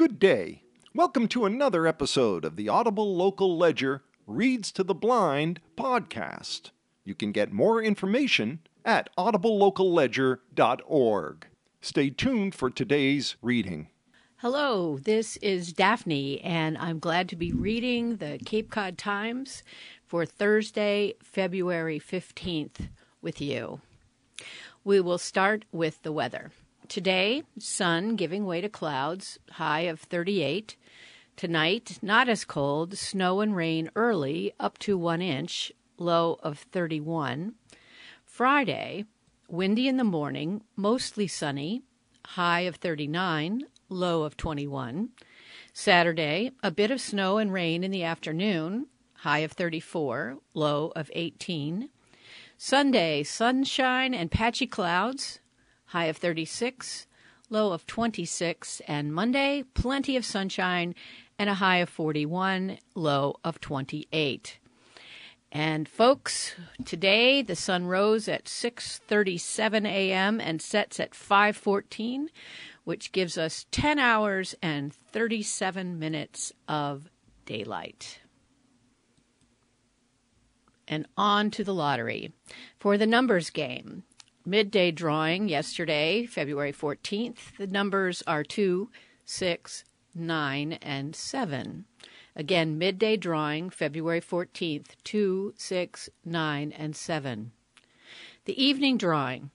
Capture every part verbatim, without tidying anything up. Good day. Welcome to another episode of the Audible Local Ledger Reads to the Blind podcast. You can get more information at audible local ledger dot org. Stay tuned for today's reading. Hello, this is Daphne, and I'm glad to be reading the Cape Cod Times for Thursday, February fifteenth with you. We will start with the weather. Today, sun giving way to clouds, high of thirty-eight. Tonight, not as cold, snow and rain early, up to one inch, low of thirty-one. Friday, windy in the morning, mostly sunny, high of thirty-nine, low of twenty-one. Saturday, a bit of snow and rain in the afternoon, high of thirty-four, low of eighteen. Sunday, sunshine and patchy clouds, high of thirty-six, low of twenty-six. And Monday, plenty of sunshine and a high of forty-one, low of twenty-eight. And folks, today the sun rose at six thirty-seven a m and sets at five fourteen, which gives us ten hours and thirty-seven minutes of daylight. And on to the lottery. For the numbers game, midday drawing yesterday, February fourteenth, the numbers are two, six, nine, and seven. Again, midday drawing, February fourteenth, two, six, nine, and seven. The evening drawing,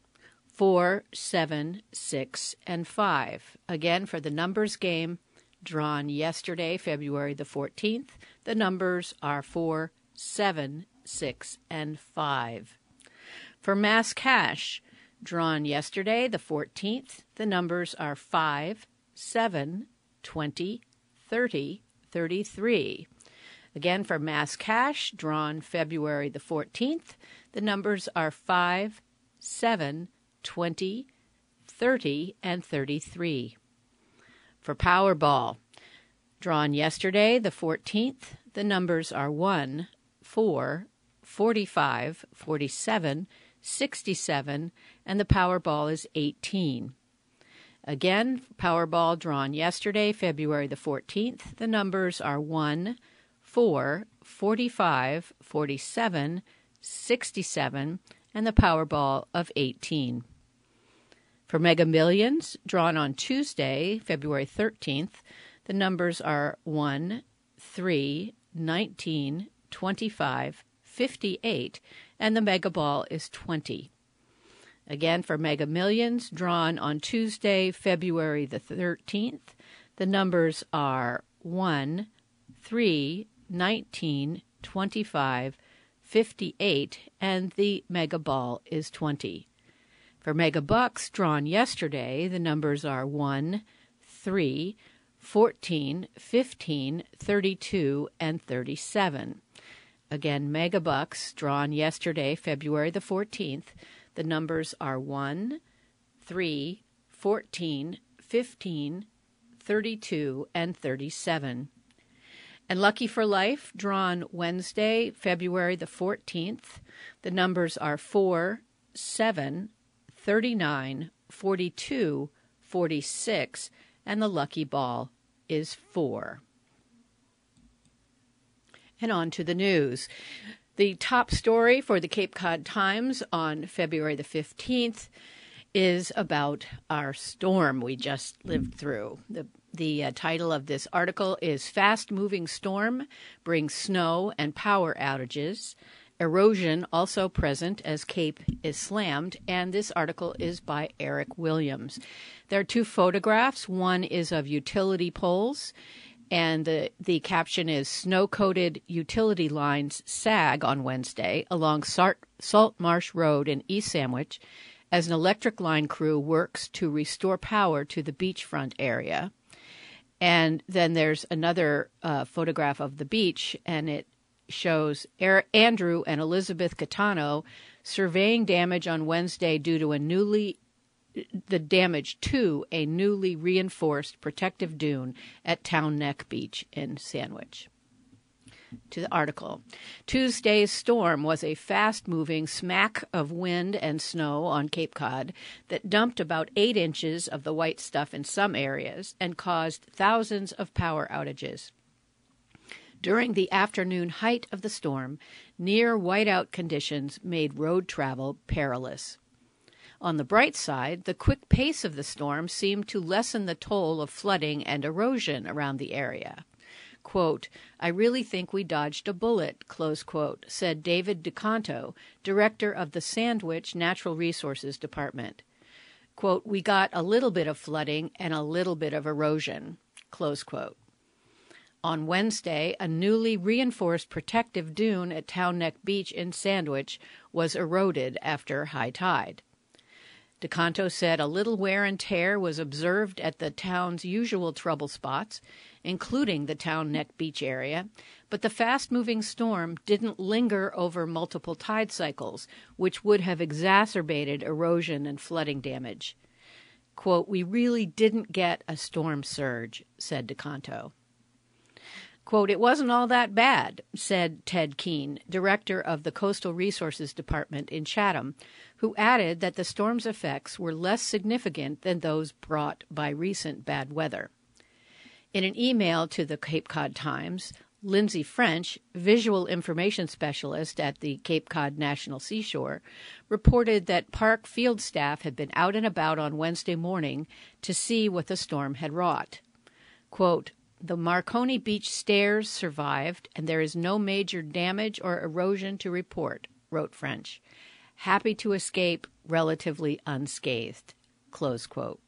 four, seven, six, and five. Again, for the numbers game, drawn yesterday, February the fourteenth, the numbers are four, seven, six, and five. For Mass Cash, drawn yesterday, the fourteenth, the numbers are five, seven, twenty, thirty, thirty-three. Again, for Mass Cash, drawn February the fourteenth, the numbers are five, seven, twenty, thirty, and thirty-three. For Powerball, drawn yesterday, the fourteenth, the numbers are one, four, forty-five, forty-seven, sixty-seven, and the Powerball is eighteen. Again, Powerball drawn yesterday, February the fourteenth. The numbers are one, four, forty-five, forty-seven, sixty-seven, and the Powerball of eighteen. For Mega Millions, drawn on Tuesday, February thirteenth, the numbers are one, three, nineteen, twenty-five, fifty-eight, and the Mega Ball is twenty. Again, for Mega Millions, drawn on Tuesday, February the thirteenth, the numbers are one, three, nineteen, twenty-five, fifty-eight, and the Mega Ball is twenty. For Mega Bucks, drawn yesterday, the numbers are one, three, fourteen, fifteen, thirty-two, and thirty-seven. Again, Mega Bucks, drawn yesterday, February the fourteenth, the numbers are one, three, fourteen, fifteen, thirty-two, and thirty-seven. And Lucky for Life, drawn Wednesday, February the fourteenth. The numbers are four, seven, thirty-nine, forty-two, forty-six, and the Lucky Ball is four. And on to the news. The top story for the Cape Cod Times on February the fifteenth is about our storm we just lived through. The, the uh, title of this article is Fast-Moving Storm Brings Snow and Power Outages. Erosion Also Present as Cape is Slammed. And this article is by Eric Williams. There are two photographs. One is of utility poles. And the, the caption is Snow-Coated Utility Lines Sag on Wednesday along Salt Marsh Road in East Sandwich as an electric line crew works to restore power to the beachfront area. And then there's another uh, photograph of the beach, and it shows er- Andrew and Elizabeth Catano surveying damage on Wednesday due to a newly the damage to a newly reinforced protective dune at Town Neck Beach in Sandwich. to the article. Tuesday's storm was a fast-moving smack of wind and snow on Cape Cod that dumped about eight inches of the white stuff in some areas and caused thousands of power outages. During the afternoon height of the storm, near whiteout conditions made road travel perilous. On the bright side, the quick pace of the storm seemed to lessen the toll of flooding and erosion around the area. Quote, "I really think we dodged a bullet," close quote, said David DeCanto, director of the Sandwich Natural Resources Department. Quote, "We got a little bit of flooding and a little bit of erosion," close quote. On Wednesday, a newly reinforced protective dune at Town Neck Beach in Sandwich was eroded after high tide. DeCanto said a little wear and tear was observed at the town's usual trouble spots, including the Town Neck Beach area, but the fast-moving storm didn't linger over multiple tide cycles, which would have exacerbated erosion and flooding damage. Quote, "We really didn't get a storm surge," said DeCanto. Quote, "It wasn't all that bad," said Ted Keene, director of the Coastal Resources Department in Chatham, who added that the storm's effects were less significant than those brought by recent bad weather. In an email to the Cape Cod Times, Lindsay French, visual information specialist at the Cape Cod National Seashore, reported that park field staff had been out and about on Wednesday morning to see what the storm had wrought. Quote, "The Marconi Beach stairs survived, and there is no major damage or erosion to report," wrote French. "Happy to escape relatively unscathed," close quote.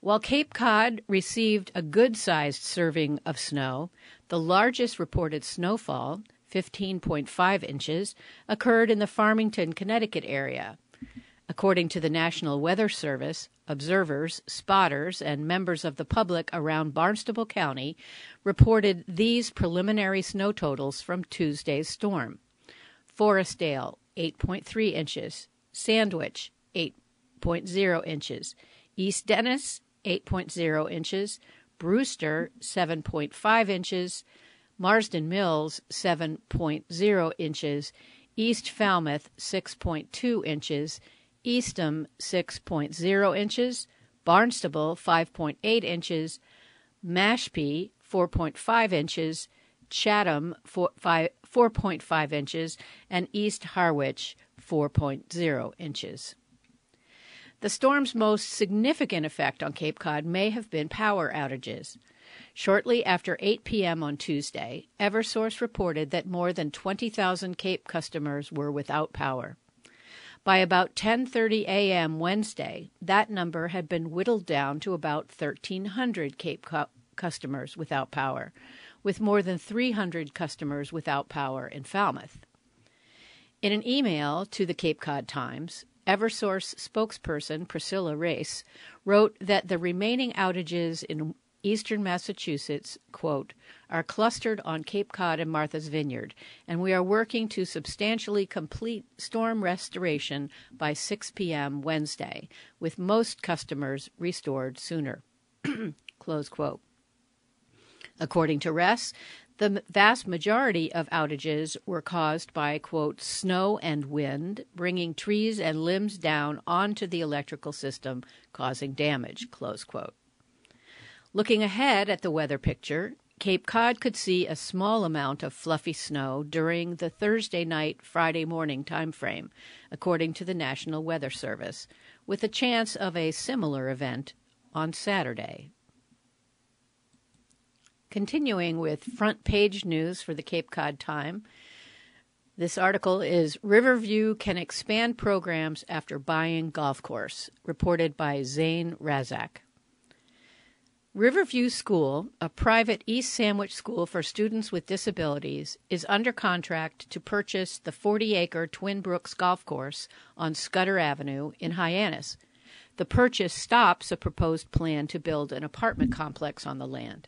While Cape Cod received a good-sized serving of snow, the largest reported snowfall, fifteen point five inches, occurred in the Farmington, Connecticut area. According to the National Weather Service, observers, spotters, and members of the public around Barnstable County reported these preliminary snow totals from Tuesday's storm. Forestdale, eight point three inches, Sandwich, eight point zero inches, East Dennis, eight point zero inches, Brewster, seven point five inches, Marstons Mills, seven point zero inches, East Falmouth, six point two inches, Eastham, six point zero inches, Barnstable, five point eight inches, Mashpee, four point five inches, Chatham, four point five inches, and East Harwich, four point zero inches. The storm's most significant effect on Cape Cod may have been power outages. Shortly after eight p.m. on Tuesday, Eversource reported that more than twenty thousand Cape customers were without power. By about ten thirty a.m. Wednesday, that number had been whittled down to about thirteen hundred Cape cu- customers without power, with more than three hundred customers without power in Falmouth. In an email to the Cape Cod Times, Eversource spokesperson Priscilla Race wrote that the remaining outages in eastern Massachusetts, quote, "are clustered on Cape Cod and Martha's Vineyard, and we are working to substantially complete storm restoration by six p.m. Wednesday, with most customers restored sooner," close quote. According to Ress, the vast majority of outages were caused by, quote, "snow and wind, bringing trees and limbs down onto the electrical system, causing damage," close quote. Looking ahead at the weather picture, Cape Cod could see a small amount of fluffy snow during the Thursday night, Friday morning time frame, according to the National Weather Service, with a chance of a similar event on Saturday. Continuing with front page news for the Cape Cod Times, this article is Riverview Can Expand Programs After Buying Golf Course, reported by Zane Razak. Riverview School, a private East Sandwich school for students with disabilities, is under contract to purchase the forty-acre Twin Brooks Golf Course on Scudder Avenue in Hyannis. The purchase stops a proposed plan to build an apartment complex on the land.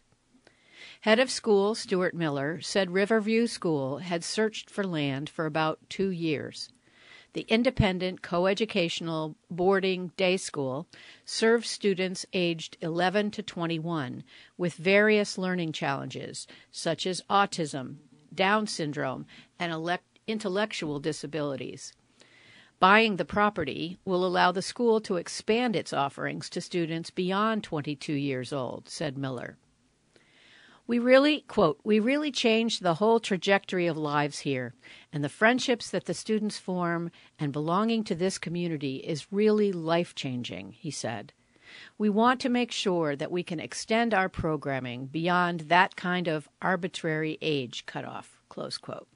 Head of school Stuart Miller said Riverview School had searched for land for about two years. the independent coeducational boarding day school serves students aged eleven to twenty-one with various learning challenges such as autism, Down syndrome, and elect intellectual disabilities. Buying the property will allow the school to expand its offerings to students beyond twenty-two years old, said Miller. We really, quote, we really changed the whole trajectory of lives here, and the friendships that the students form and belonging to this community is really life-changing, he said. We want to make sure that we can extend our programming beyond that kind of arbitrary age cutoff, close quote.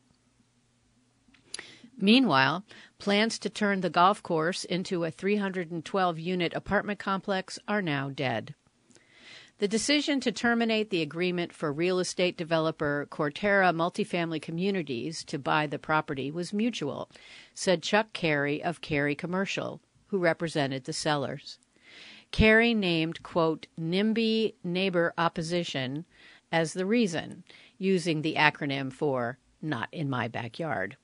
Meanwhile, plans to turn the golf course into a three hundred twelve unit apartment complex are now dead. The decision to terminate the agreement for real estate developer Corterra Multifamily Communities to buy the property was mutual, said Chuck Carey of Carey Commercial, who represented the sellers. Carey named, quote, NIMBY neighbor opposition as the reason, using the acronym for not in my backyard.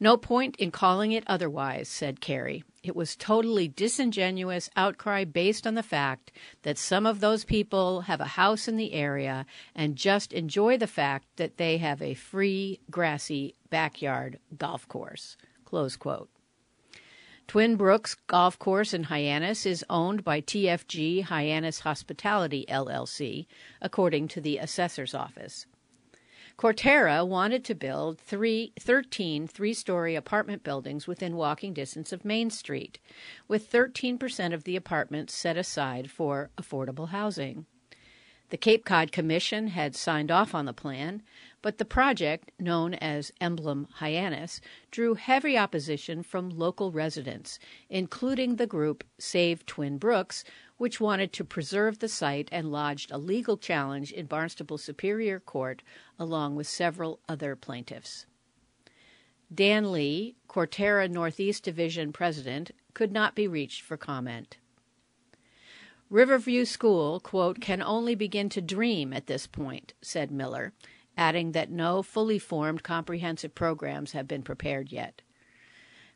No point in calling it otherwise, said Carey. It was totally disingenuous outcry based on the fact that some of those people have a house in the area and just enjoy the fact that they have a free, grassy backyard golf course, close quote. Twin Brooks Golf Course in Hyannis is owned by T F G Hyannis Hospitality, L L C, according to the assessor's office. Corterra wanted to build three, thirteen three-story apartment buildings within walking distance of Main Street, with thirteen percent of the apartments set aside for affordable housing. The Cape Cod Commission had signed off on the plan, but the project, known as Emblem Hyannis, drew heavy opposition from local residents, including the group Save Twin Brooks, which wanted to preserve the site and lodged a legal challenge in Barnstable Superior Court, along with several other plaintiffs. Dan Lee, Corterra Northeast Division President, could not be reached for comment. Riverview School, quote, can only begin to dream at this point, said Miller, adding that no fully formed comprehensive programs have been prepared yet.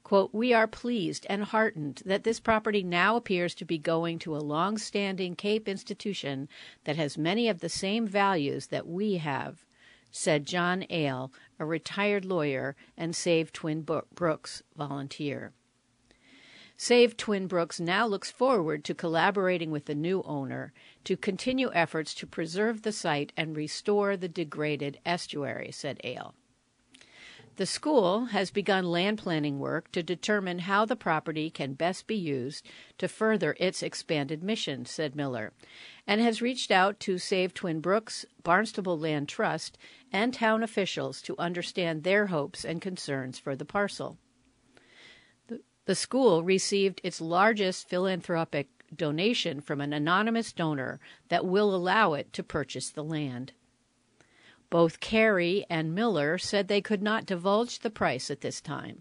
Quote, we are pleased and heartened that this property now appears to be going to a long-standing Cape institution that has many of the same values that we have, said John Ale, a retired lawyer and Save Twin Brooks volunteer. Save Twin Brooks now looks forward to collaborating with the new owner to continue efforts to preserve the site and restore the degraded estuary, said Ale. The school has begun land planning work to determine how the property can best be used to further its expanded mission, said Miller, and has reached out to Save Twin Brooks, Barnstable Land Trust, and town officials to understand their hopes and concerns for the parcel. The school received its largest philanthropic donation from an anonymous donor that will allow it to purchase the land. Both Carey and Miller said they could not divulge the price at this time.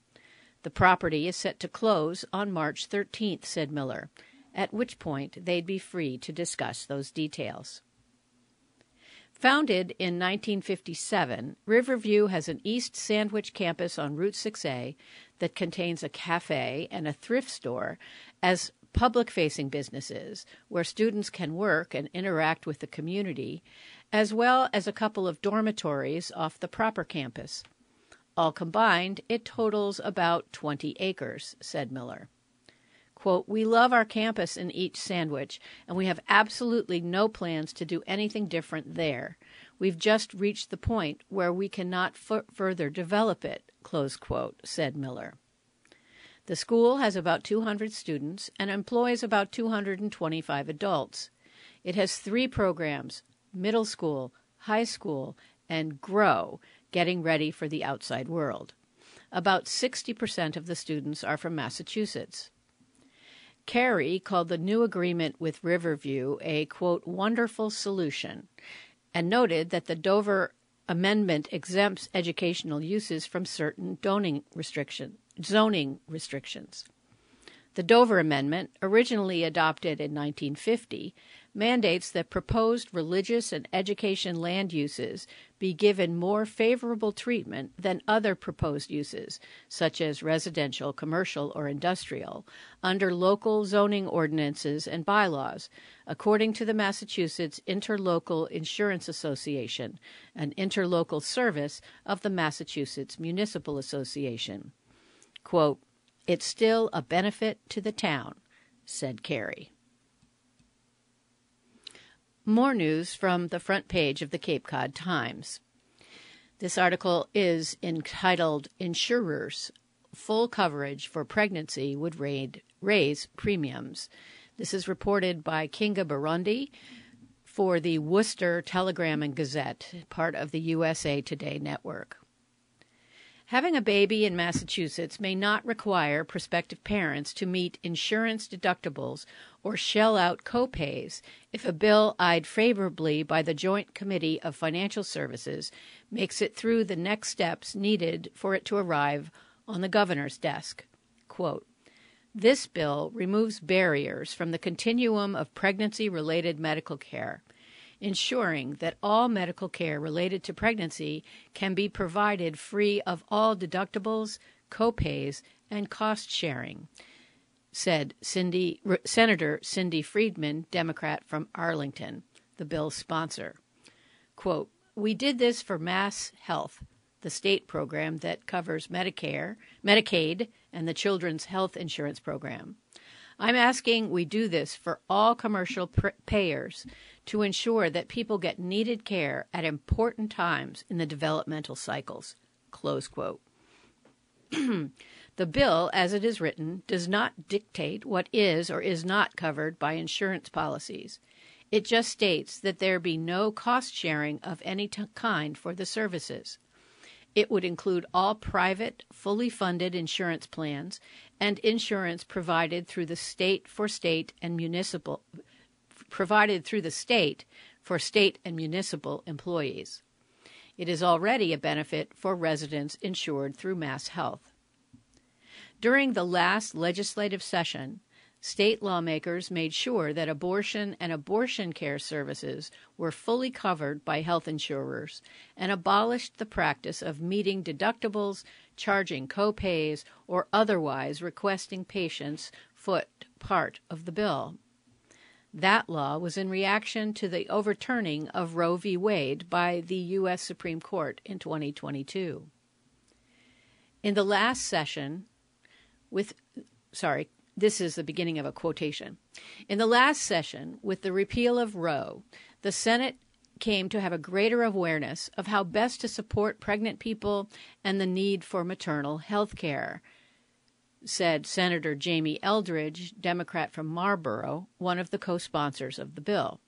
The property is set to close on March thirteenth, said Miller, at which point they'd be free to discuss those details. Founded in nineteen fifty-seven, Riverview has an East Sandwich campus on Route six A that contains a cafe and a thrift store as public-facing businesses where students can work and interact with the community, as well as a couple of dormitories off the proper campus. All combined, it totals about twenty acres, said Miller. Quote, we love our campus in each sandwich, and we have absolutely no plans to do anything different there. We've just reached the point where we cannot f- further develop it, close quote, said Miller. The school has about two hundred students and employs about two hundred twenty-five adults. It has three programs, middle school, high school, and grow, getting ready for the outside world. About sixty percent of the students are from Massachusetts. Carey called the new agreement with Riverview a, quote, wonderful solution, and noted that the Dover Amendment exempts educational uses from certain zoning restriction, zoning restrictions. The Dover Amendment, originally adopted in nineteen fifty, mandates that proposed religious and education land uses be given more favorable treatment than other proposed uses, such as residential, commercial, or industrial, under local zoning ordinances and bylaws, according to the Massachusetts Interlocal Insurance Association, an interlocal service of the Massachusetts Municipal Association. Quote, "It's still a benefit to the town," said Carey. More news from the front page of the Cape Cod Times. This article is entitled, "Insurers, Full Coverage for Pregnancy Would Raise Premiums." This is reported by Kinga Burundi for the Worcester Telegram and Gazette, part of the U S A Today Network. Having a baby in Massachusetts may not require prospective parents to meet insurance deductibles or shell out copays if a bill eyed favorably by the Joint Committee of Financial Services makes it through the next steps needed for it to arrive on the governor's desk. Quote, "This bill removes barriers from the continuum of pregnancy-related medical care, ensuring that all medical care related to pregnancy can be provided free of all deductibles, copays, and cost sharing," said Cindy, R- Senator Cindy Friedman, Democrat from Arlington, the bill's sponsor. Quote, "We did this for MassHealth, the state program that covers Medicare, Medicaid, and the Children's Health Insurance Program. I'm asking we do this for all commercial pr- payers to ensure that people get needed care at important times in the developmental cycles," close quote. The bill, as it is written, does not dictate what is or is not covered by insurance policies. It just states that there be no cost sharing of any t- kind for the services. It would include all private, fully funded insurance plans and insurance provided through the state for state and municipal provided through the state for state and municipal employees. It is already a benefit for residents insured through MassHealth. During the last legislative session, state lawmakers made sure that abortion and abortion care services were fully covered by health insurers and abolished the practice of meeting deductibles, charging copays, or otherwise requesting patients foot part of the bill. That law was in reaction to the overturning of Roe v. Wade by the U S Supreme Court in twenty twenty-two. In the last session, with, sorry, This is the beginning of a quotation. "In the last session, with the repeal of Roe, the Senate came to have a greater awareness of how best to support pregnant people and the need for maternal health care," said Senator Jamie Eldridge, Democrat from Marlborough, one of the co-sponsors of the bill.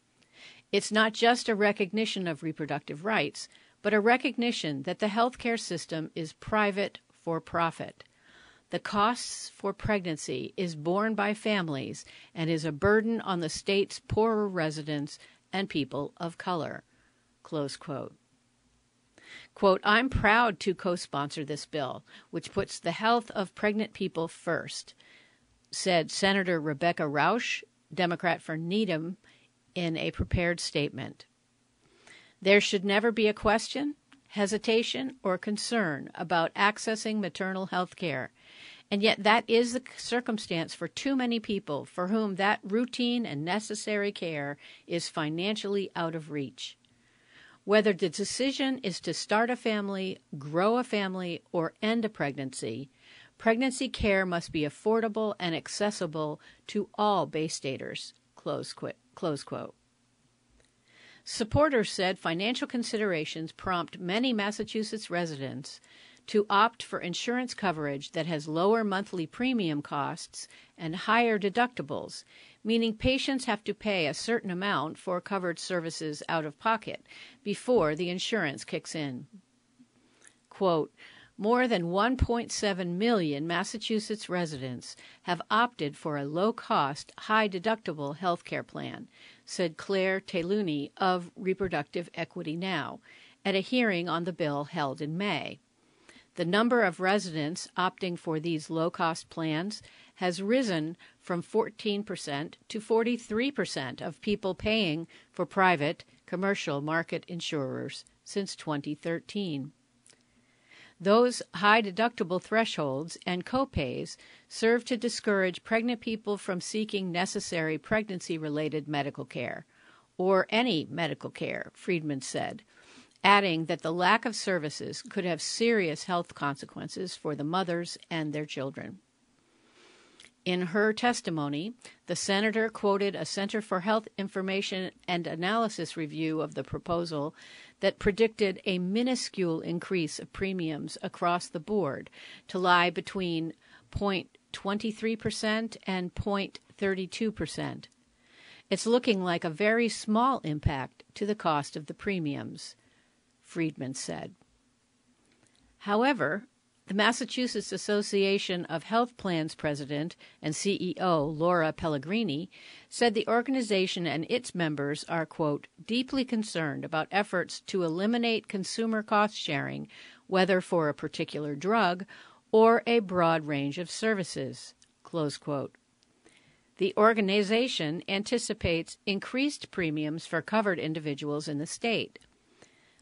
"It's not just a recognition of reproductive rights, but a recognition that the healthcare system is private for profit. The costs for pregnancy is borne by families and is a burden on the state's poorer residents and people of color," close quote. Quote, "I'm proud to co-sponsor this bill, which puts the health of pregnant people first," said Senator Rebecca Rausch, Democrat for Needham, in a prepared statement. "There should never be a question, hesitation, or concern about accessing maternal health care. And yet that is the circumstance for too many people for whom that routine and necessary care is financially out of reach. Whether the decision is to start a family, grow a family, or end a pregnancy, pregnancy care must be affordable and accessible to all Bay Staters," close quote. Close quote. Supporters said financial considerations prompt many Massachusetts residents to opt for insurance coverage that has lower monthly premium costs and higher deductibles, meaning patients have to pay a certain amount for covered services out of pocket before the insurance kicks in. Quote, "More than one point seven million Massachusetts residents have opted for a low-cost, high-deductible health care plan," said Claire Tayluni of Reproductive Equity Now at a hearing on the bill held in May. The number of residents opting for these low-cost plans has risen from fourteen percent to forty-three percent of people paying for private commercial market insurers since twenty thirteen. Those high deductible thresholds and copays serve to discourage pregnant people from seeking necessary pregnancy-related medical care, or any medical care, Friedman said, adding that the lack of services could have serious health consequences for the mothers and their children. In her testimony, the senator quoted a Center for Health Information and Analysis review of the proposal that predicted a minuscule increase of premiums across the board to lie between zero point two three percent and zero point three two percent. It's looking like a very small impact to the cost of the premiums, Friedman said. However, the Massachusetts Association of Health Plans president and C E O, Laura Pellegrini, said the organization and its members are, quote, deeply concerned about efforts to eliminate consumer cost sharing, whether for a particular drug or a broad range of services, close quote. The organization anticipates increased premiums for covered individuals in the state.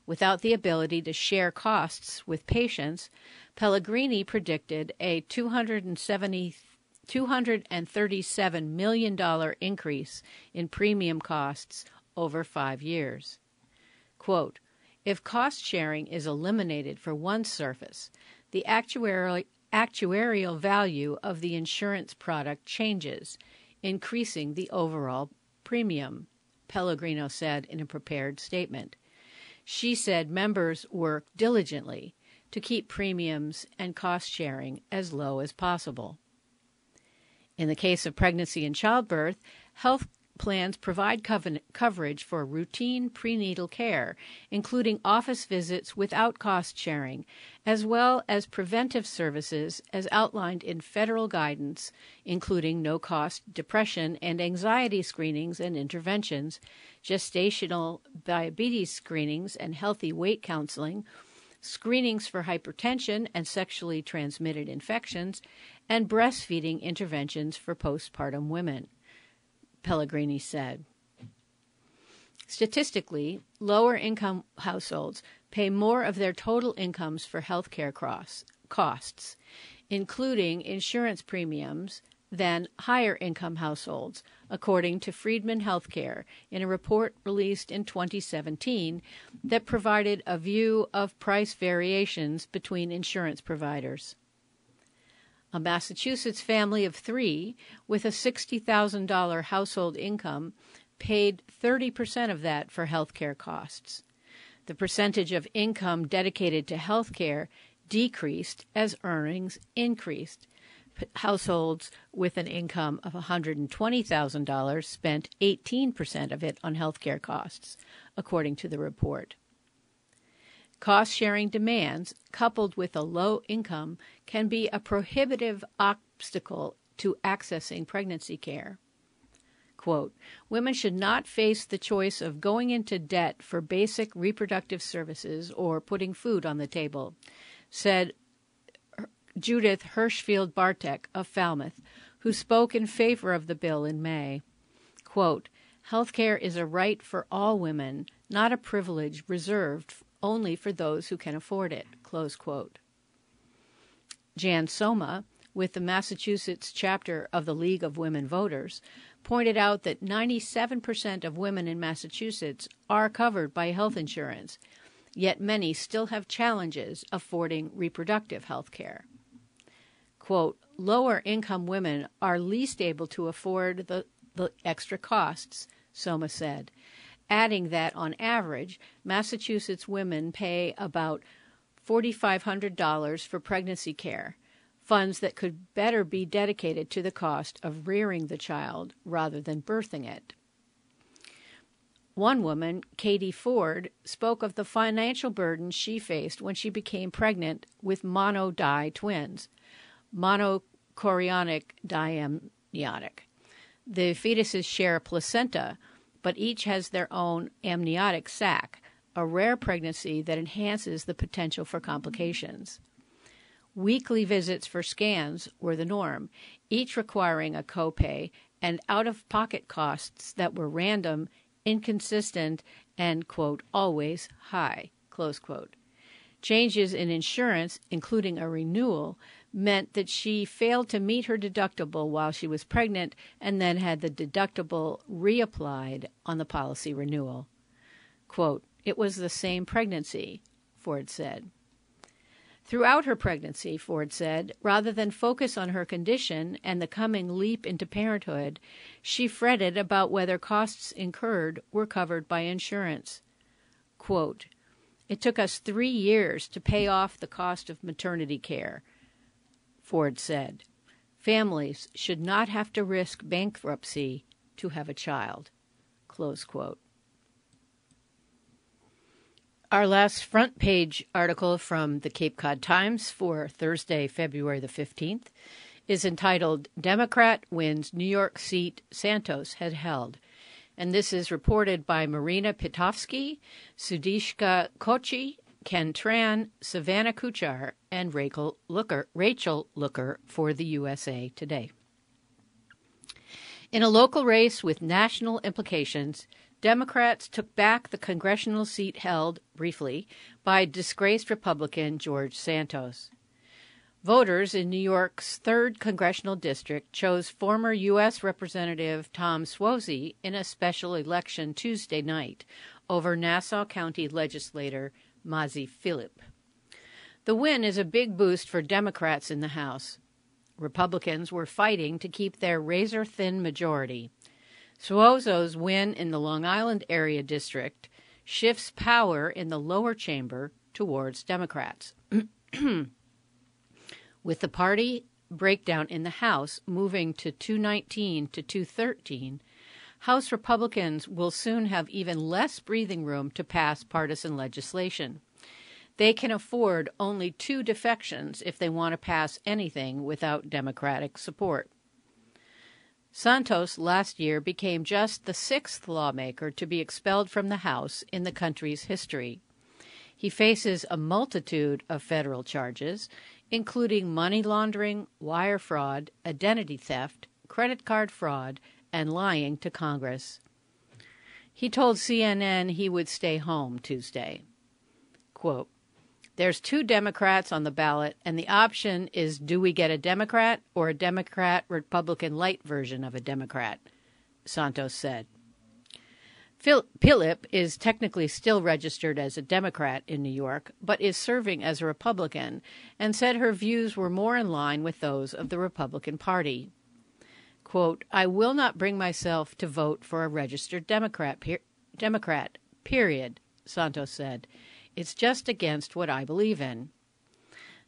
Without the ability to share costs with patients, Pellegrini predicted a two hundred thirty-seven million dollars increase in premium costs over five years. Quote, if cost sharing is eliminated for one service, the actuarial, actuarial value of the insurance product changes, increasing the overall premium, Pellegrino said in a prepared statement. She said members work diligently to keep premiums and cost sharing as low as possible. In the case of pregnancy and childbirth, health plans provide coven- coverage for routine prenatal care, including office visits without cost sharing, as well as preventive services as outlined in federal guidance, including no-cost depression and anxiety screenings and interventions, gestational diabetes screenings and healthy weight counseling, screenings for hypertension and sexually transmitted infections, and breastfeeding interventions for postpartum women, Pellegrini said. Statistically, lower-income households pay more of their total incomes for health care costs, including insurance premiums, than higher-income households, according to Friedman Healthcare in a report released in twenty seventeen that provided a view of price variations between insurance providers. A Massachusetts family of three with a sixty thousand dollars household income paid thirty percent of that for health care costs. The percentage of income dedicated to health care decreased as earnings increased. Households with an income of one hundred twenty thousand dollars spent eighteen percent of it on health care costs, according to the report. Cost-sharing demands, coupled with a low income, can be a prohibitive obstacle to accessing pregnancy care. Quote, women should not face the choice of going into debt for basic reproductive services or putting food on the table, said Judith Hirschfield Bartek of Falmouth, who spoke in favor of the bill in May. Quote, healthcare is a right for all women, not a privilege reserved only for those who can afford it, close quote. Jan Soma, with the Massachusetts chapter of the League of Women Voters, pointed out that ninety-seven percent of women in Massachusetts are covered by health insurance, yet many still have challenges affording reproductive health care. Quote, lower-income women are least able to afford the, the extra costs, Soma said, adding that, on average, Massachusetts women pay about four thousand five hundred dollars for pregnancy care, funds that could better be dedicated to the cost of rearing the child rather than birthing it. One woman, Katie Ford, spoke of the financial burden she faced when she became pregnant with monodi twins, monochorionic diamniotic. The fetuses share a placenta, but each has their own amniotic sac, a rare pregnancy that enhances the potential for complications. Weekly visits for scans were the norm, each requiring a copay and out-of-pocket costs that were random, inconsistent, and, quote, always high, close quote. Changes in insurance, including a renewal, meant that she failed to meet her deductible while she was pregnant and then had the deductible reapplied on the policy renewal. Quote, it was the same pregnancy, Ford said. Throughout her pregnancy, Ford said, rather than focus on her condition and the coming leap into parenthood, she fretted about whether costs incurred were covered by insurance. Quote, it took us three years to pay off the cost of maternity care, Ford said. Families should not have to risk bankruptcy to have a child, close quote. Our last front page article from the Cape Cod Times for Thursday, February the fifteenth, is entitled Democrat Wins New York Seat Santos Had Held. And this is reported by Marina Pitofsky, Sudishka Kochi, Ken Tran, Savannah Kuchar, and Rachel Looker, Rachel Looker for the U S A Today. In a local race with national implications, Democrats took back the congressional seat held, briefly, by disgraced Republican George Santos. Voters in New York's third Congressional District chose former U S Representative Tom Suozzi in a special election Tuesday night over Nassau County legislator Mazi Pilip. The win is a big boost for Democrats in the House. Republicans were fighting to keep their razor-thin majority. Suozzi's win in the Long Island area district shifts power in the lower chamber towards Democrats, with the party breakdown in the House moving to two nineteen to two thirteen. House Republicans will soon have even less breathing room to pass partisan legislation. They can afford only two defections if they want to pass anything without Democratic support. Santos last year became just the sixth lawmaker to be expelled from the House in the country's history. He faces a multitude of federal charges, including money laundering, wire fraud, identity theft, credit card fraud, and lying to Congress. He told C N N he would stay home Tuesday. Quote, there's two Democrats on the ballot, and the option is, do we get a Democrat or a Democrat-Republican light version of a Democrat, Santos said. Phil- Pilip is technically still registered as a Democrat in New York, but is serving as a Republican, and said her views were more in line with those of the Republican Party. Quote, I will not bring myself to vote for a registered Democrat, per- Democrat period, Santos said. It's just against what I believe in.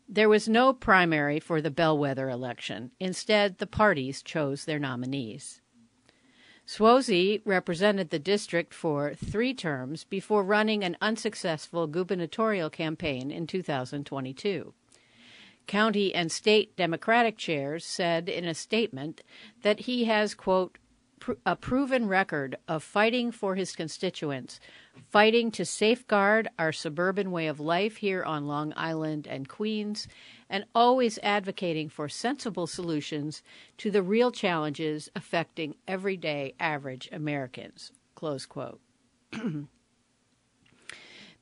There was no primary for the bellwether election. Instead, the parties chose their nominees. Suozzi represented the district for three terms before running an unsuccessful gubernatorial campaign in two thousand twenty-two. County and state Democratic chairs said in a statement that he has, quote, a proven record of fighting for his constituents, fighting to safeguard our suburban way of life here on Long Island and Queens, and always advocating for sensible solutions to the real challenges affecting everyday average Americans, close quote.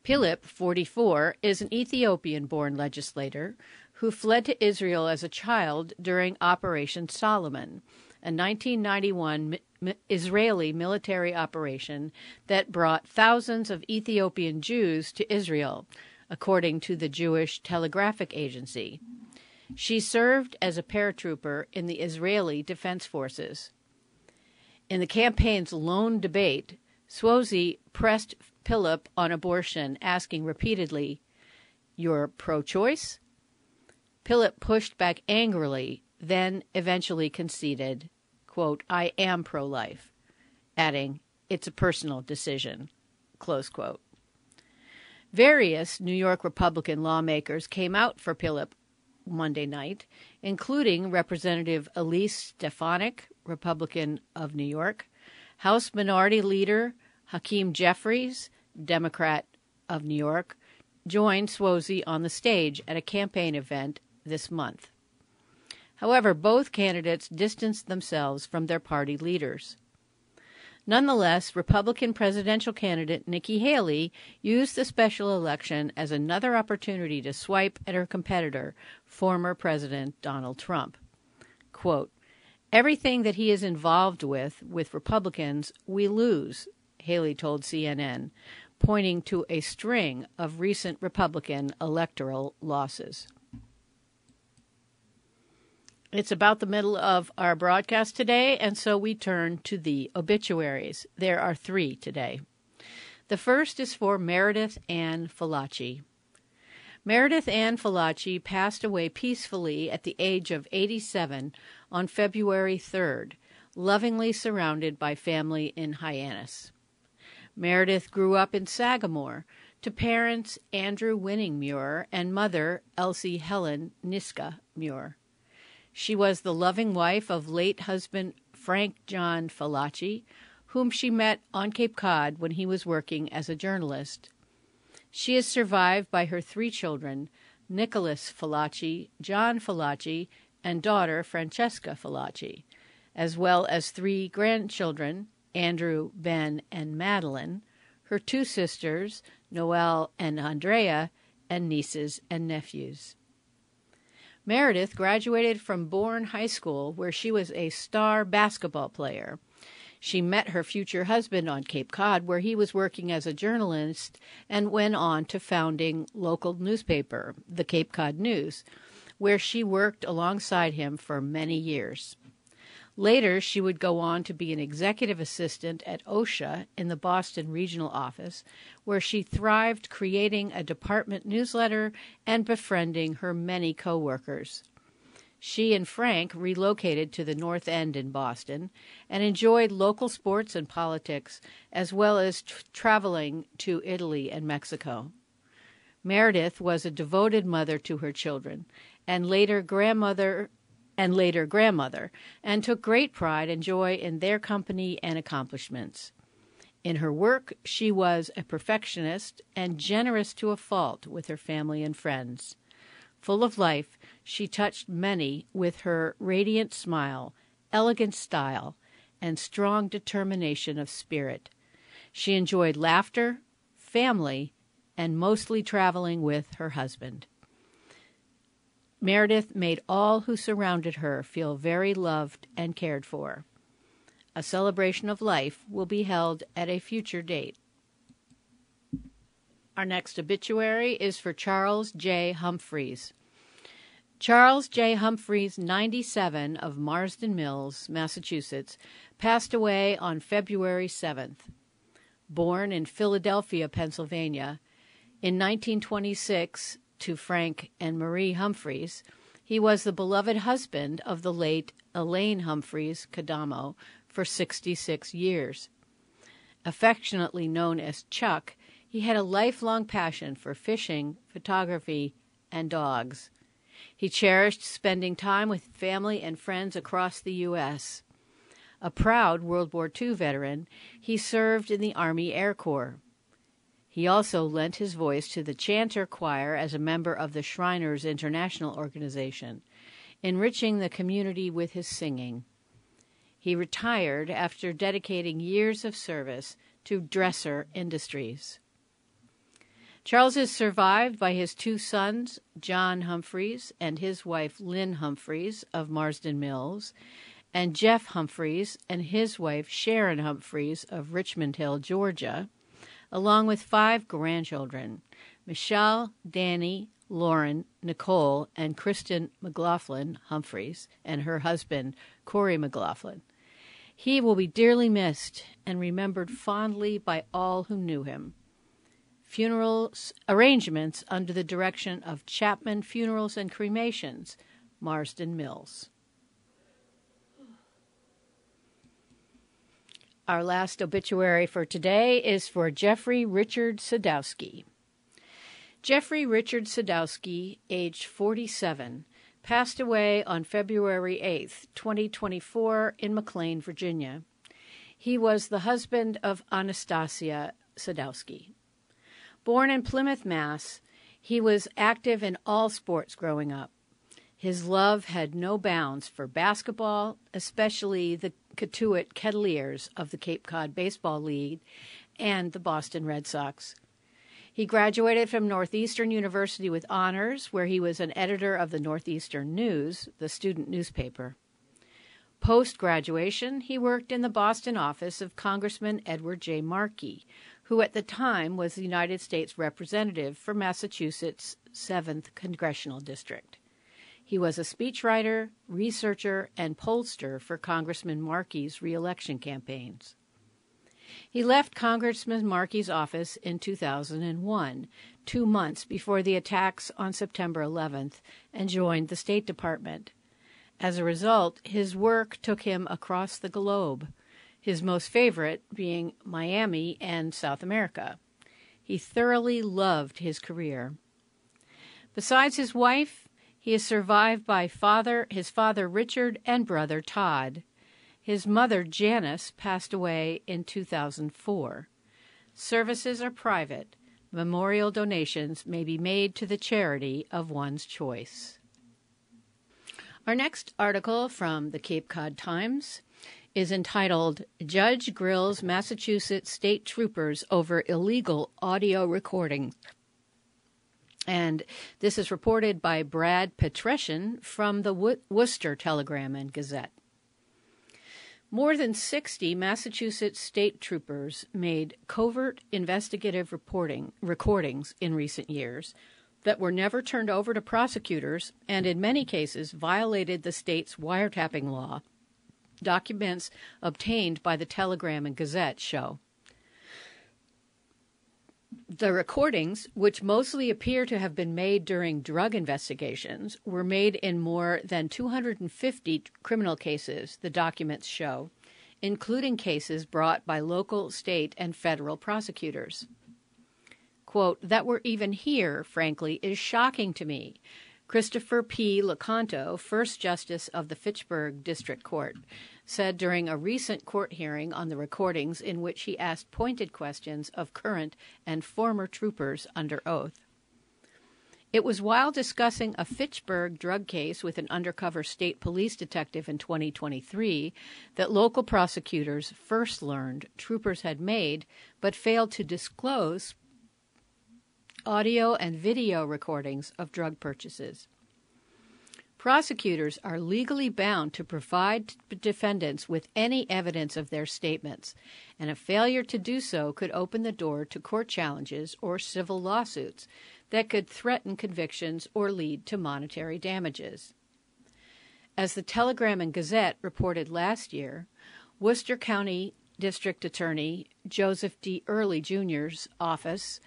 Pilip, forty-four, is an Ethiopian-born legislator who fled to Israel as a child during Operation Solomon, a nineteen ninety-one Israeli military operation that brought thousands of Ethiopian Jews to Israel, according to the Jewish Telegraphic Agency. She served as a paratrooper in the Israeli Defense Forces. In the campaign's lone debate, Suozzi pressed Pilip on abortion, asking repeatedly, "You're pro-choice?" Pilip pushed back angrily, then eventually conceded, quote, I am pro-life, adding, it's a personal decision, close quote. Various New York Republican lawmakers came out for Pilip Monday night, including Representative Elise Stefanik, Republican of New York, House Minority Leader Hakeem Jeffries, Democrat of New York, joined Suozzi on the stage at a campaign event this month. However, both candidates distanced themselves from their party leaders. Nonetheless, Republican presidential candidate Nikki Haley used the special election as another opportunity to swipe at her competitor, former President Donald Trump. Quote, "Everything that he is involved with, with Republicans, we lose," Haley told C N N, pointing to a string of recent Republican electoral losses. It's about the middle of our broadcast today, and so we turn to the obituaries. There are three today. The first is for Meredith Ann Falacci. Meredith Ann Falacci passed away peacefully at the age of eighty-seven on February third, lovingly surrounded by family in Hyannis. Meredith grew up in Sagamore to parents Andrew Winningmuir and mother Elsie Helen Niska Muir. She was the loving wife of late husband Frank John Falacci, whom she met on Cape Cod when he was working as a journalist. She is survived by her three children, Nicholas Falacci, John Falacci, and daughter Francesca Falacci, as well as three grandchildren, Andrew, Ben, and Madeline, her two sisters, Noelle and Andrea, and nieces and nephews. Meredith graduated from Bourne High School, where she was a star basketball player. She met her future husband on Cape Cod, where he was working as a journalist, and went on to founding local newspaper, the Cape Cod News, where she worked alongside him for many years. Later, she would go on to be an executive assistant at OSHA in the Boston regional office, where she thrived creating a department newsletter and befriending her many co-workers. She and Frank relocated to the North End in Boston and enjoyed local sports and politics, as well as tr- traveling to Italy and Mexico. Meredith was a devoted mother to her children, and later grandmother and later grandmother, and took great pride and joy in their company and accomplishments. In her work, she was a perfectionist and generous to a fault with her family and friends. Full of life, she touched many with her radiant smile, elegant style, and strong determination of spirit. She enjoyed laughter, family, and mostly traveling with her husband. Meredith made all who surrounded her feel very loved and cared for. A celebration of life will be held at a future date. Our next obituary is for Charles J. Humphreys. Charles J. Humphreys, ninety-seven, of Marstons Mills, Massachusetts, passed away on February seventh. Born in Philadelphia, Pennsylvania, in nineteen twenty-six, to Frank and Marie Humphreys, he was the beloved husband of the late Elaine Humphreys Cadamo for sixty-six years. Affectionately known as Chuck, he had a lifelong passion for fishing, photography, and dogs. He cherished spending time with family and friends across the U S A proud World War Two veteran, he served in the Army Air Corps. He also lent his voice to the Chanter Choir as a member of the Shriners International Organization, enriching the community with his singing. He retired after dedicating years of service to Dresser Industries. Charles is survived by his two sons, John Humphreys and his wife Lynn Humphreys of Marsden Mills, and Jeff Humphreys and his wife Sharon Humphreys of Richmond Hill, Georgia, along with five grandchildren, Michelle, Danny, Lauren, Nicole, and Kristen McLaughlin Humphreys, and her husband, Corey McLaughlin. He will be dearly missed and remembered fondly by all who knew him. Funeral arrangements under the direction of Chapman Funerals and Cremations, Marsden Mills. Our last obituary for today is for Jeffrey Richard Sadowski. Jeffrey Richard Sadowski, aged forty-seven, passed away on February eighth, twenty twenty-four, in McLean, Virginia. He was the husband of Anastasia Sadowski. Born in Plymouth, Mass., he was active in all sports growing up. His love had no bounds for basketball, especially the Katuitt Kettleers of the Cape Cod Baseball League and the Boston Red Sox. He graduated from Northeastern University with honors, where he was an editor of the Northeastern News, the student newspaper. Post-graduation, he worked in the Boston office of Congressman Edward J. Markey, who at the time was the United States Representative for Massachusetts' seventh Congressional District. He was a speechwriter, researcher, and pollster for Congressman Markey's re-election campaigns. He left Congressman Markey's office in two thousand one, two months before the attacks on September eleventh, and joined the State Department. As a result, his work took him across the globe, his most favorite being Miami and South America. He thoroughly loved his career. Besides his wife, he is survived by father, his father Richard, and brother Todd. His mother Janice passed away in two thousand four. Services are private. Memorial donations may be made to the charity of one's choice. Our next article from the Cape Cod Times is entitled, Judge Grills Massachusetts State Troopers Over Illegal Audio Recording. And this is reported by Brad Petreshin from the Wo- Worcester Telegram and Gazette. More than sixty Massachusetts state troopers made covert investigative reporting recordings in recent years that were never turned over to prosecutors and in many cases violated the state's wiretapping law, documents obtained by the Telegram and Gazette show. The recordings, which mostly appear to have been made during drug investigations, were made in more than two hundred fifty criminal cases, the documents show, including cases brought by local, state, and federal prosecutors. Quote, that we're even here, frankly, is shocking to me. Christopher P. Locanto, First Justice of the Fitchburg District Court, said during a recent court hearing on the recordings in which he asked pointed questions of current and former troopers under oath. It was while discussing a Fitchburg drug case with an undercover state police detective in twenty twenty-three that local prosecutors first learned troopers had made but failed to disclose audio and video recordings of drug purchases. Prosecutors are legally bound to provide defendants with any evidence of their statements, and a failure to do so could open the door to court challenges or civil lawsuits that could threaten convictions or lead to monetary damages. As the Telegram and Gazette reported last year, Worcester County District Attorney Joseph D. Early Junior's office,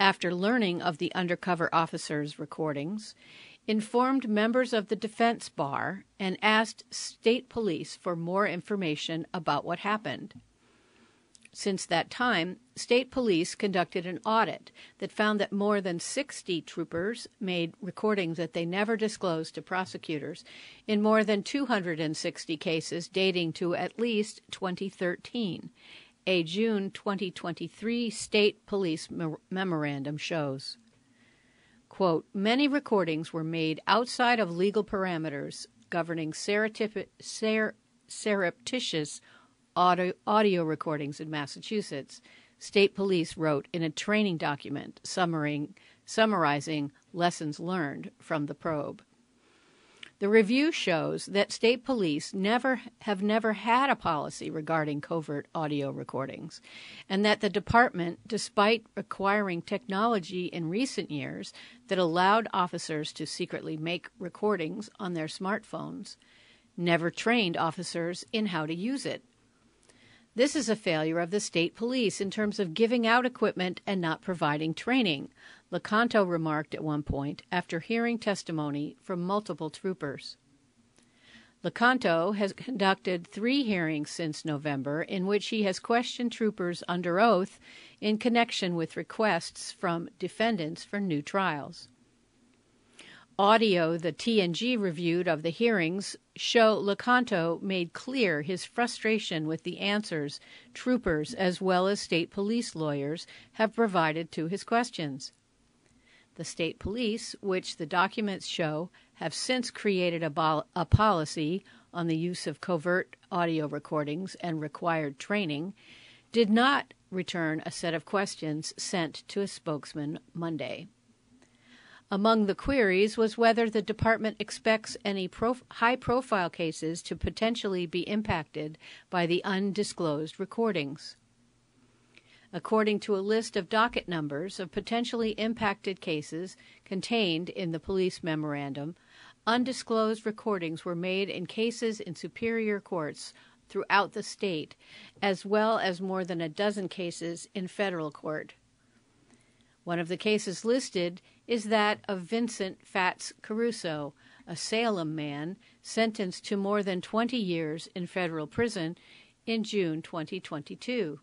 after learning of the undercover officers' recordings, informed members of the defense bar and asked state police for more information about what happened. Since that time, state police conducted an audit that found that more than sixty troopers made recordings that they never disclosed to prosecutors in more than two hundred sixty cases dating to at least twenty thirteen. A June twenty twenty-three state police mem- memorandum shows. Quote, many recordings were made outside of legal parameters governing serotip- ser- surreptitious audio-, audio recordings in Massachusetts, state police wrote in a training document summaring- summarizing lessons learned from the probe. The review shows that state police never have never had a policy regarding covert audio recordings, and that the department, despite acquiring technology in recent years that allowed officers to secretly make recordings on their smartphones, never trained officers in how to use it. This is a failure of the state police in terms of giving out equipment and not providing training, Locanto remarked at one point after hearing testimony from multiple troopers. Locanto has conducted three hearings since November in which he has questioned troopers under oath in connection with requests from defendants for new trials. Audio the T N G reviewed of the hearings show Locanto made clear his frustration with the answers troopers as well as state police lawyers have provided to his questions. the state police, which the documents show have since created a, bol- a policy on the use of covert audio recordings and required training, did not return a set of questions sent to a spokesman Monday. Among the queries was whether the department expects any prof- high-profile cases to potentially be impacted by the undisclosed recordings. According to a list of docket numbers of potentially impacted cases contained in the police memorandum, undisclosed recordings were made in cases in superior courts throughout the state, as well as more than a dozen cases in federal court. One of the cases listed is that of Vincent Fats Caruso, a Salem man sentenced to more than twenty years in federal prison in June twenty twenty-two.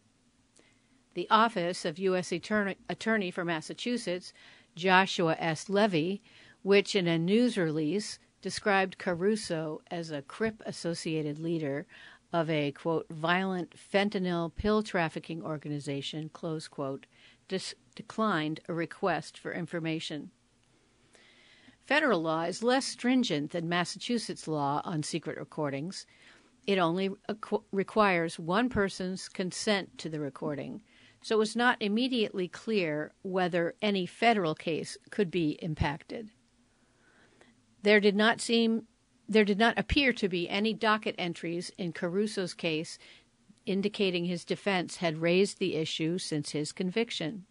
The Office of U S Attorney, Attorney for Massachusetts, Joshua S. Levy, which in a news release described Caruso as a C R I P-associated leader of a, quote, violent fentanyl pill trafficking organization, close quote, dis- declined a request for information. Federal law is less stringent than Massachusetts law on secret recordings. It only ac- requires one person's consent to the recording, so it was not immediately clear whether any federal case could be impacted. There did not seem, there did not appear to be any docket entries in Caruso's case indicating his defense had raised the issue since his conviction.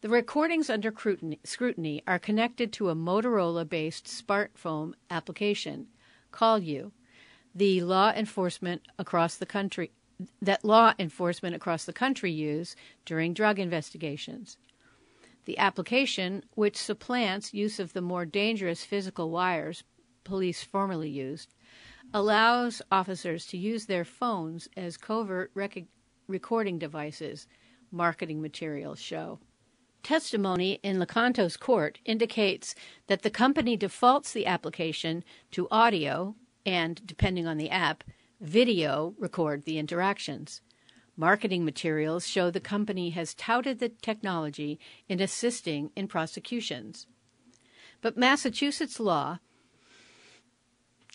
The recordings under scrutiny are connected to a Motorola-based smartphone application, CallU, the law enforcement across the country. that law enforcement across the country use during drug investigations. The application, which supplants use of the more dangerous physical wires police formerly used, allows officers to use their phones as covert rec- recording devices, marketing materials show. Testimony in Lecanto's court indicates that the company defaults the application to audio and, depending on the app, video record the interactions. Marketing materials show the company has touted the technology in assisting in prosecutions. But Massachusetts law,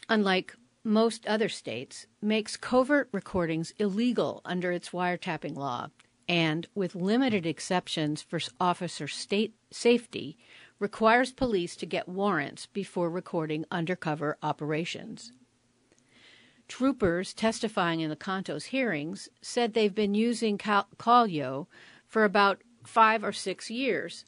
unlike most other states, makes covert recordings illegal under its wiretapping law, and, with limited exceptions for officer state safety, requires police to get warrants before recording undercover operations. Troopers testifying in Lecanto's hearings said they've been using CallU for about five or six years.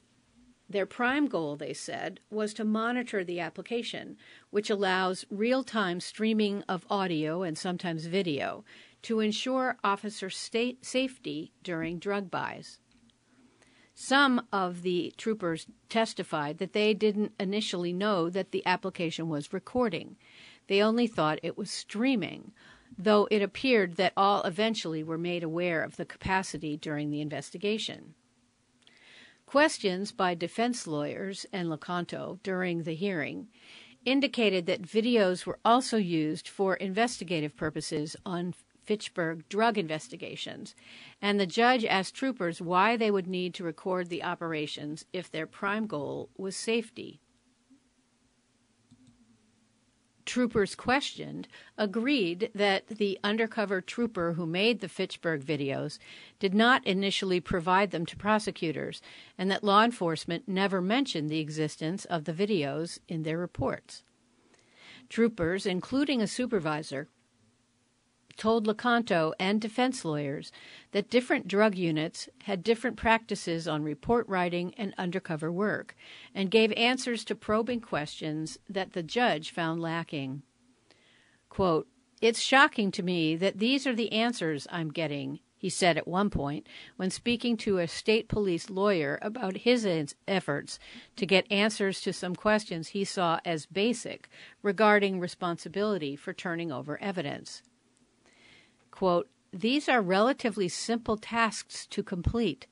Their prime goal, they said, was to monitor the application, which allows real-time streaming of audio and sometimes video, to ensure officer state safety during drug buys. Some of the troopers testified that they didn't initially know that the application was recording. They only thought it was streaming, though it appeared that all eventually were made aware of the capacity during the investigation. Questions by defense lawyers and Lecanto during the hearing indicated that videos were also used for investigative purposes on Fitchburg drug investigations, and the judge asked troopers why they would need to record the operations if their prime goal was safety. Troopers questioned agreed that the undercover trooper who made the Fitchburg videos did not initially provide them to prosecutors, and that law enforcement never mentioned the existence of the videos in their reports. Troopers, including a supervisor, told Lecanto and defense lawyers that different drug units had different practices on report writing and undercover work, and gave answers to probing questions that the judge found lacking. Quote, "It's shocking to me that these are the answers I'm getting," he said at one point when speaking to a state police lawyer about his efforts to get answers to some questions he saw as basic regarding responsibility for turning over evidence. Quote, "These are relatively simple tasks to complete,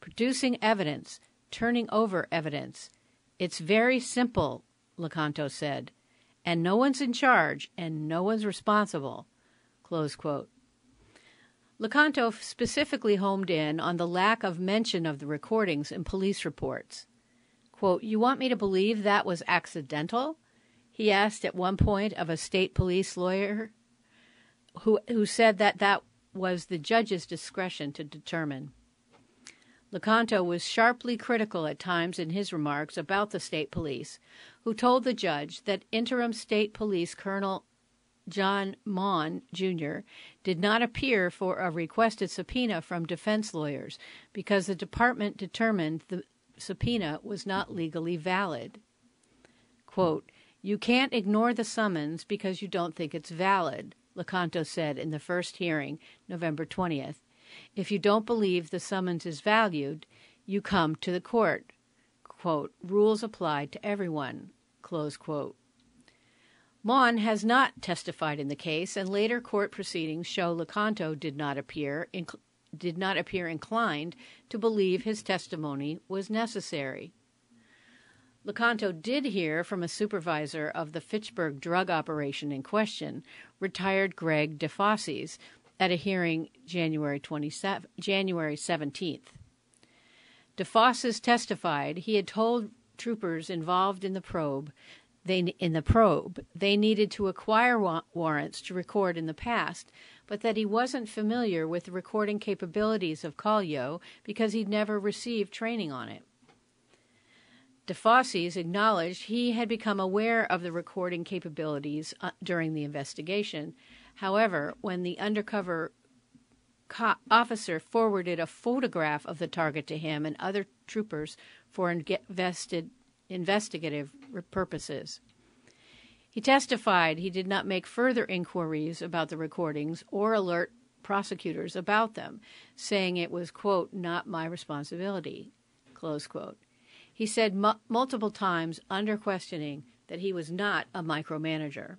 producing evidence, turning over evidence. It's very simple," Lecanto said, "and no one's in charge and no one's responsible," close quote. Lecanto specifically homed in on the lack of mention of the recordings in police reports. Quote, "You want me to believe that was accidental?" he asked at one point of a state police lawyer who who said that that was the judge's discretion to determine. Lecanto was sharply critical at times in his remarks about the state police, who told the judge that interim state police Colonel John Maughan, Junior did not appear for a requested subpoena from defense lawyers because the department determined the subpoena was not legally valid. Quote, "You can't ignore the summons because you don't think it's valid," Lecanto said in the first hearing, November twentieth. "If you don't believe the summons is valued, you come to the court." Quote, "Rules apply to everyone," close quote. Maughan has not testified in the case, and later court proceedings show Lecanto did not appear inc- did not appear inclined to believe his testimony was necessary. Lecanto did hear from a supervisor of the Fitchburg drug operation in question, retired Greg DeFossis, at a hearing January seventeenth. DeFossis testified he had told troopers involved in the probe they in the probe they needed to acquire wa- warrants to record in the past, but that he wasn't familiar with the recording capabilities of Collio because he'd never received training on it. DeFossis acknowledged he had become aware of the recording capabilities uh, during the investigation. However, when the undercover co- officer forwarded a photograph of the target to him and other troopers for invested, investigative purposes, he testified he did not make further inquiries about the recordings or alert prosecutors about them, saying it was, quote, "not my responsibility," close quote. He said mu- multiple times under questioning that he was not a micromanager.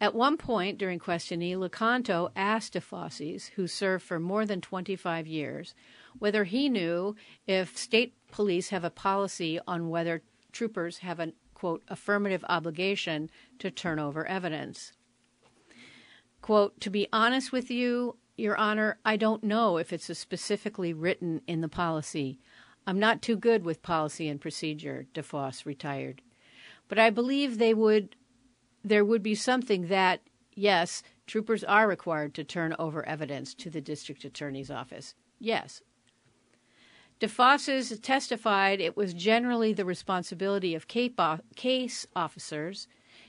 At one point during questioning, Lecanto asked DeFossis, who served for more than twenty-five years, whether he knew if state police have a policy on whether troopers have an, quote, "affirmative obligation" to turn over evidence. Quote, "To be honest with you, Your Honor, I don't know if it's specifically written in the policy. I'm not too good with policy and procedure," DeFoss retired. "But I believe they would... there would be something that, yes, troopers are required to turn over evidence to the district attorney's office. Yes." DeFossis testified it was generally the responsibility of case officers,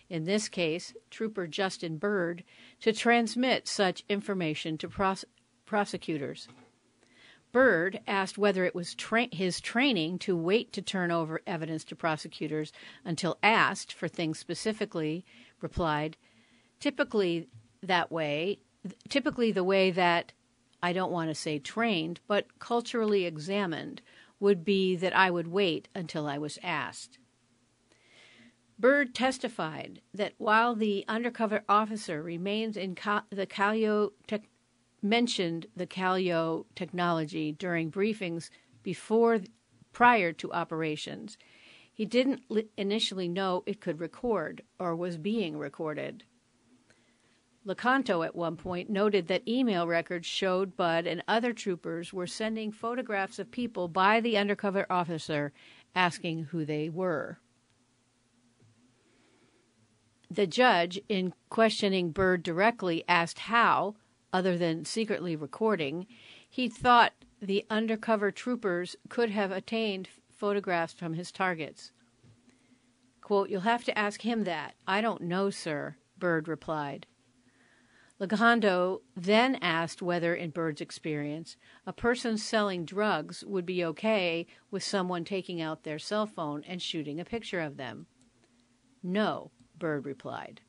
in this case, Trooper Justin Byrd, to transmit such information to pros- prosecutors. Byrd asked whether it was tra- his training to wait to turn over evidence to prosecutors until asked for things specifically, replied, typically that way, typically the way that, I don't want to say trained, but culturally examined, would be that I would wait until I was asked. Byrd testified that while the undercover officer remains in co- the Calio Tech mentioned the Calio technology during briefings before, prior to operations, he didn't li- initially know it could record or was being recorded. Lecanto at one point noted that email records showed Bud and other troopers were sending photographs of people by the undercover officer asking who they were. The judge, in questioning Byrd directly, asked how, other than secretly recording, he thought the undercover troopers could have obtained photographs from his targets. Quote, "You'll have to ask him that. I don't know, sir," Byrd replied. Lecanto then asked whether, in Byrd's experience, a person selling drugs would be okay with someone taking out their cell phone and shooting a picture of them. "No," Byrd replied.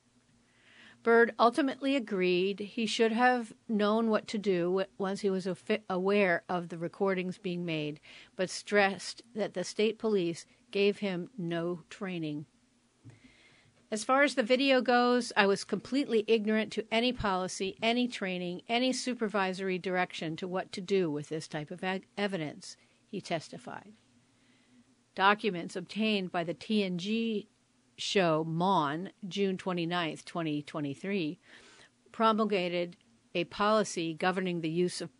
Byrd ultimately agreed he should have known what to do once he was aware of the recordings being made, but stressed that the state police gave him no training. "As far as the video goes, I was completely ignorant to any policy, any training, any supervisory direction to what to do with this type of evidence," he testified. Documents obtained by the T N G show Maughan, June twenty-ninth, twenty twenty-three, promulgated a policy governing the use of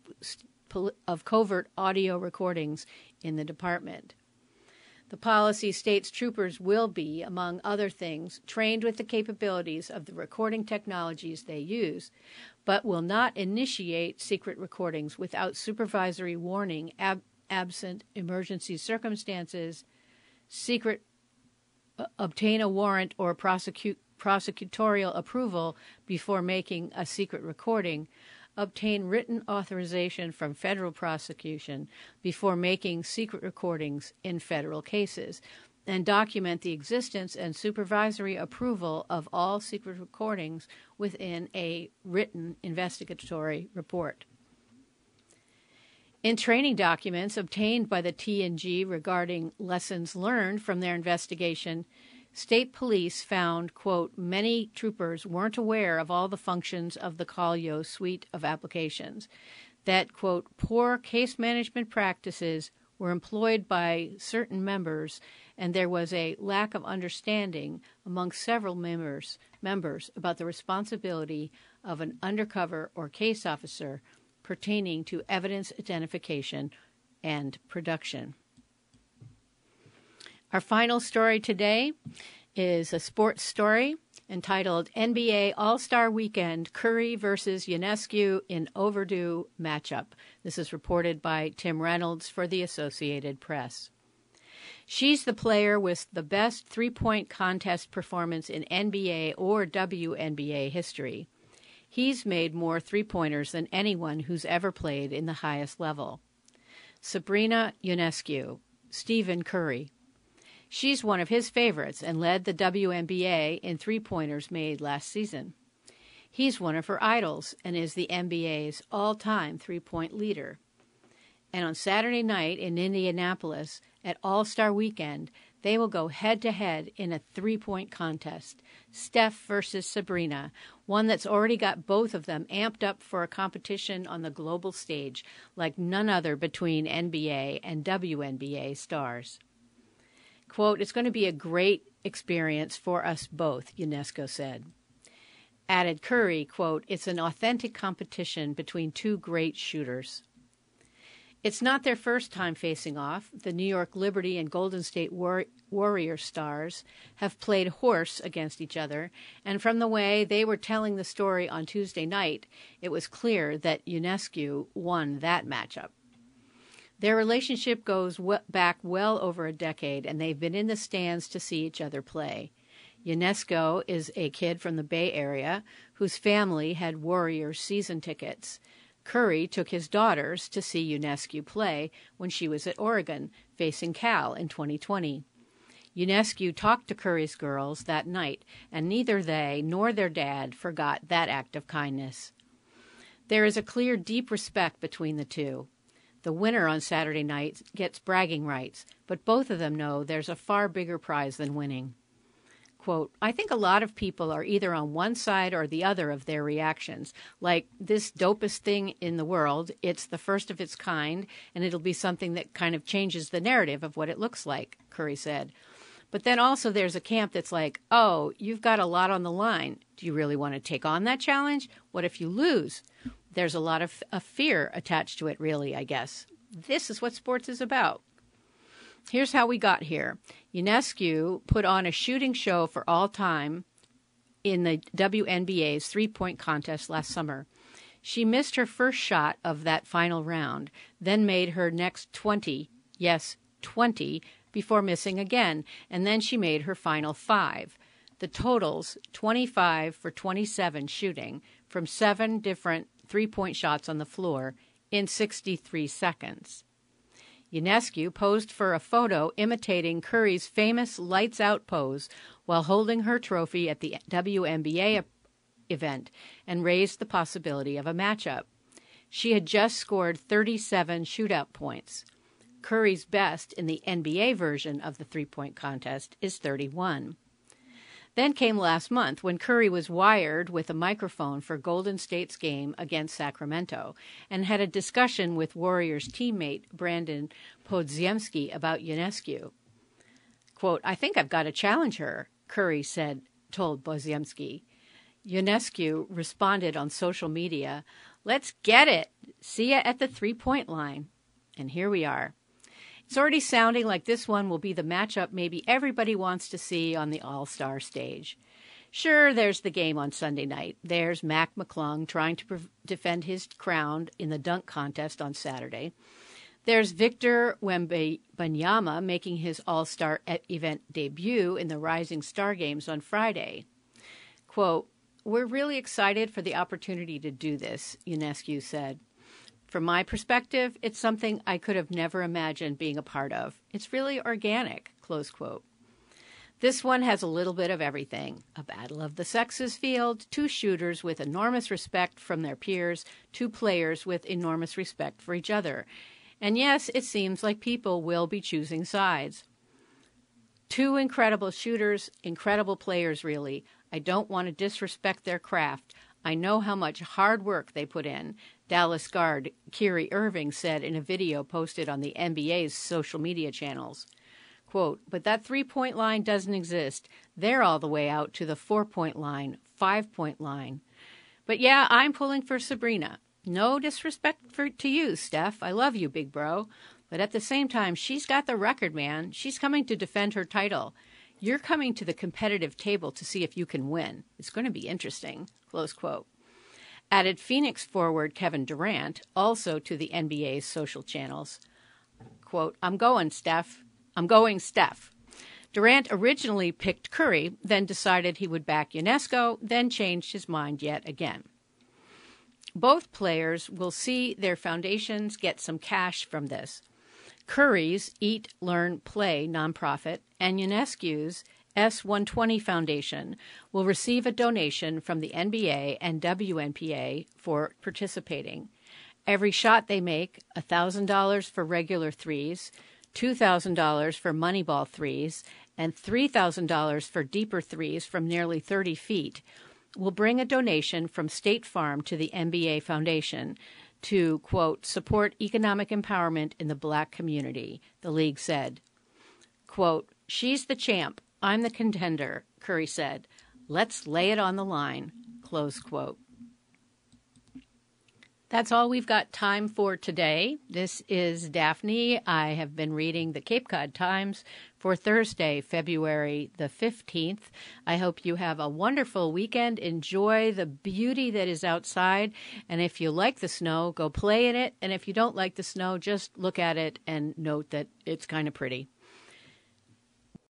of covert audio recordings in the department. The policy states troopers will be, among other things, trained with the capabilities of the recording technologies they use, but will not initiate secret recordings without supervisory warning ab- absent emergency circumstances, secret uh, obtain a warrant or prosecute, prosecutorial approval before making a secret recording, obtain written authorization from federal prosecution before making secret recordings in federal cases, and document the existence and supervisory approval of all secret recordings within a written investigatory report. In training documents obtained by the T and G regarding lessons learned from their investigation, state police found, quote, many troopers weren't aware of all the functions of the CALIO suite of applications, that, quote, poor case management practices were employed by certain members, and there was a lack of understanding among several members, members about the responsibility of an undercover or case officer pertaining to evidence identification and production. Our final story today is a sports story entitled N B A All-Star Weekend, Curry versus Ionescu in Overdue Matchup. This is reported by Tim Reynolds for the Associated Press. She's the player with the best three-point contest performance in N B A or W N B A history. He's made more three-pointers than anyone who's ever played in the highest level. Sabrina Ionescu, Stephen Curry. She's one of his favorites and led the W N B A in three-pointers made last season. He's one of her idols and is the N B A's all-time three-point leader. And on Saturday night in Indianapolis at All-Star Weekend, they will go head-to-head in a three-point contest, Steph versus Sabrina, one that's already got both of them amped up for a competition on the global stage like none other between N B A and W N B A stars. Quote, it's going to be a great experience for us both, Ionescu said. Added Curry, quote, it's an authentic competition between two great shooters. It's not their first time facing off. The New York Liberty and Golden State War- Warrior stars have played horse against each other, and from the way they were telling the story on Tuesday night, it was clear that Ionescu won that matchup. Their relationship goes w- back well over a decade, and they've been in the stands to see each other play. Ionescu is a kid from the Bay Area whose family had Warriors season tickets. Curry took his daughters to see Ionescu play when she was at Oregon, facing Cal in twenty twenty. Ionescu talked to Curry's girls that night, and neither they nor their dad forgot that act of kindness. There is a clear, deep respect between the two. The winner on Saturday night gets bragging rights, but both of them know there's a far bigger prize than winning. Quote, I think a lot of people are either on one side or the other of their reactions, like this dopest thing in the world, it's the first of its kind, and it'll be something that kind of changes the narrative of what it looks like, Curry said. But then also there's a camp that's like, oh, you've got a lot on the line. Do you really want to take on that challenge? What if you lose? There's a lot of, of fear attached to it, really, I guess. This is what sports is about. Here's how we got here. Ionescu put on a shooting show for all time in the W N B A's three-point contest last summer. She missed her first shot of that final round, then made her next twenty, yes, twenty, before missing again, and then she made her final five. The totals, twenty-five for twenty-seven shooting from seven different three-point shots on the floor in sixty-three seconds. Ionescu posed for a photo imitating Curry's famous lights-out pose while holding her trophy at the W N B A event and raised the possibility of a matchup. She had just scored thirty-seven shootout points. Curry's best in the N B A version of the three-point contest is thirty-one. Then came last month when Curry was wired with a microphone for Golden State's game against Sacramento and had a discussion with Warriors teammate Brandon Podziemski about Ionescu. Quote, I think I've got to challenge her, Curry said, told Podziemski. Ionescu responded on social media, let's get it. See ya at the three-point line. And here we are. It's already sounding like this one will be the matchup maybe everybody wants to see on the all-star stage. Sure, there's the game on Sunday night. There's Mac McClung trying to pre- defend his crown in the dunk contest on Saturday. There's Victor Wembanyama making his all-star event debut in the Rising Star Games on Friday. Quote, "We're really excited for the opportunity to do this," Ionescu said. "From my perspective, it's something I could have never imagined being a part of. It's really organic," close quote. This one has a little bit of everything. A battle of the sexes field, two shooters with enormous respect from their peers, two players with enormous respect for each other. And yes, it seems like people will be choosing sides. Two incredible shooters, incredible players, really. I don't want to disrespect their craft. I know how much hard work they put in, Dallas guard Kyrie Irving said in a video posted on the N B A's social media channels. Quote, "But that three-point line doesn't exist. They're all the way out to the four-point line, five-point line. But yeah, I'm pulling for Sabrina. No disrespect for, to you, Steph. I love you, big bro. But at the same time, she's got the record, man. She's coming to defend her title. You're coming to the competitive table to see if you can win. It's going to be interesting," close quote. Added Phoenix forward Kevin Durant, also to the N B A's social channels. Quote, "I'm going, Steph. I'm going, Steph." Durant originally picked Curry, then decided he would back Ionescu, then changed his mind yet again. Both players will see their foundations get some cash from this. Curry's Eat, Learn, Play nonprofit and Ionescu's S one twenty Foundation will receive a donation from the N B A and W N B A for participating. Every shot they make, one thousand dollars for regular threes, two thousand dollars for Moneyball threes, and three thousand dollars for deeper threes from nearly thirty feet, will bring a donation from State Farm to the N B A Foundation to, quote, "support economic empowerment in the black community," the league said. Quote, "She's the champ. I'm the contender," Curry said. "Let's lay it on the line," close quote. That's all we've got time for today. This is Daphne. I have been reading the Cape Cod Times for Thursday, February the fifteenth. I hope you have a wonderful weekend. Enjoy the beauty that is outside. And if you like the snow, go play in it. And if you don't like the snow, just look at it and note that it's kind of pretty.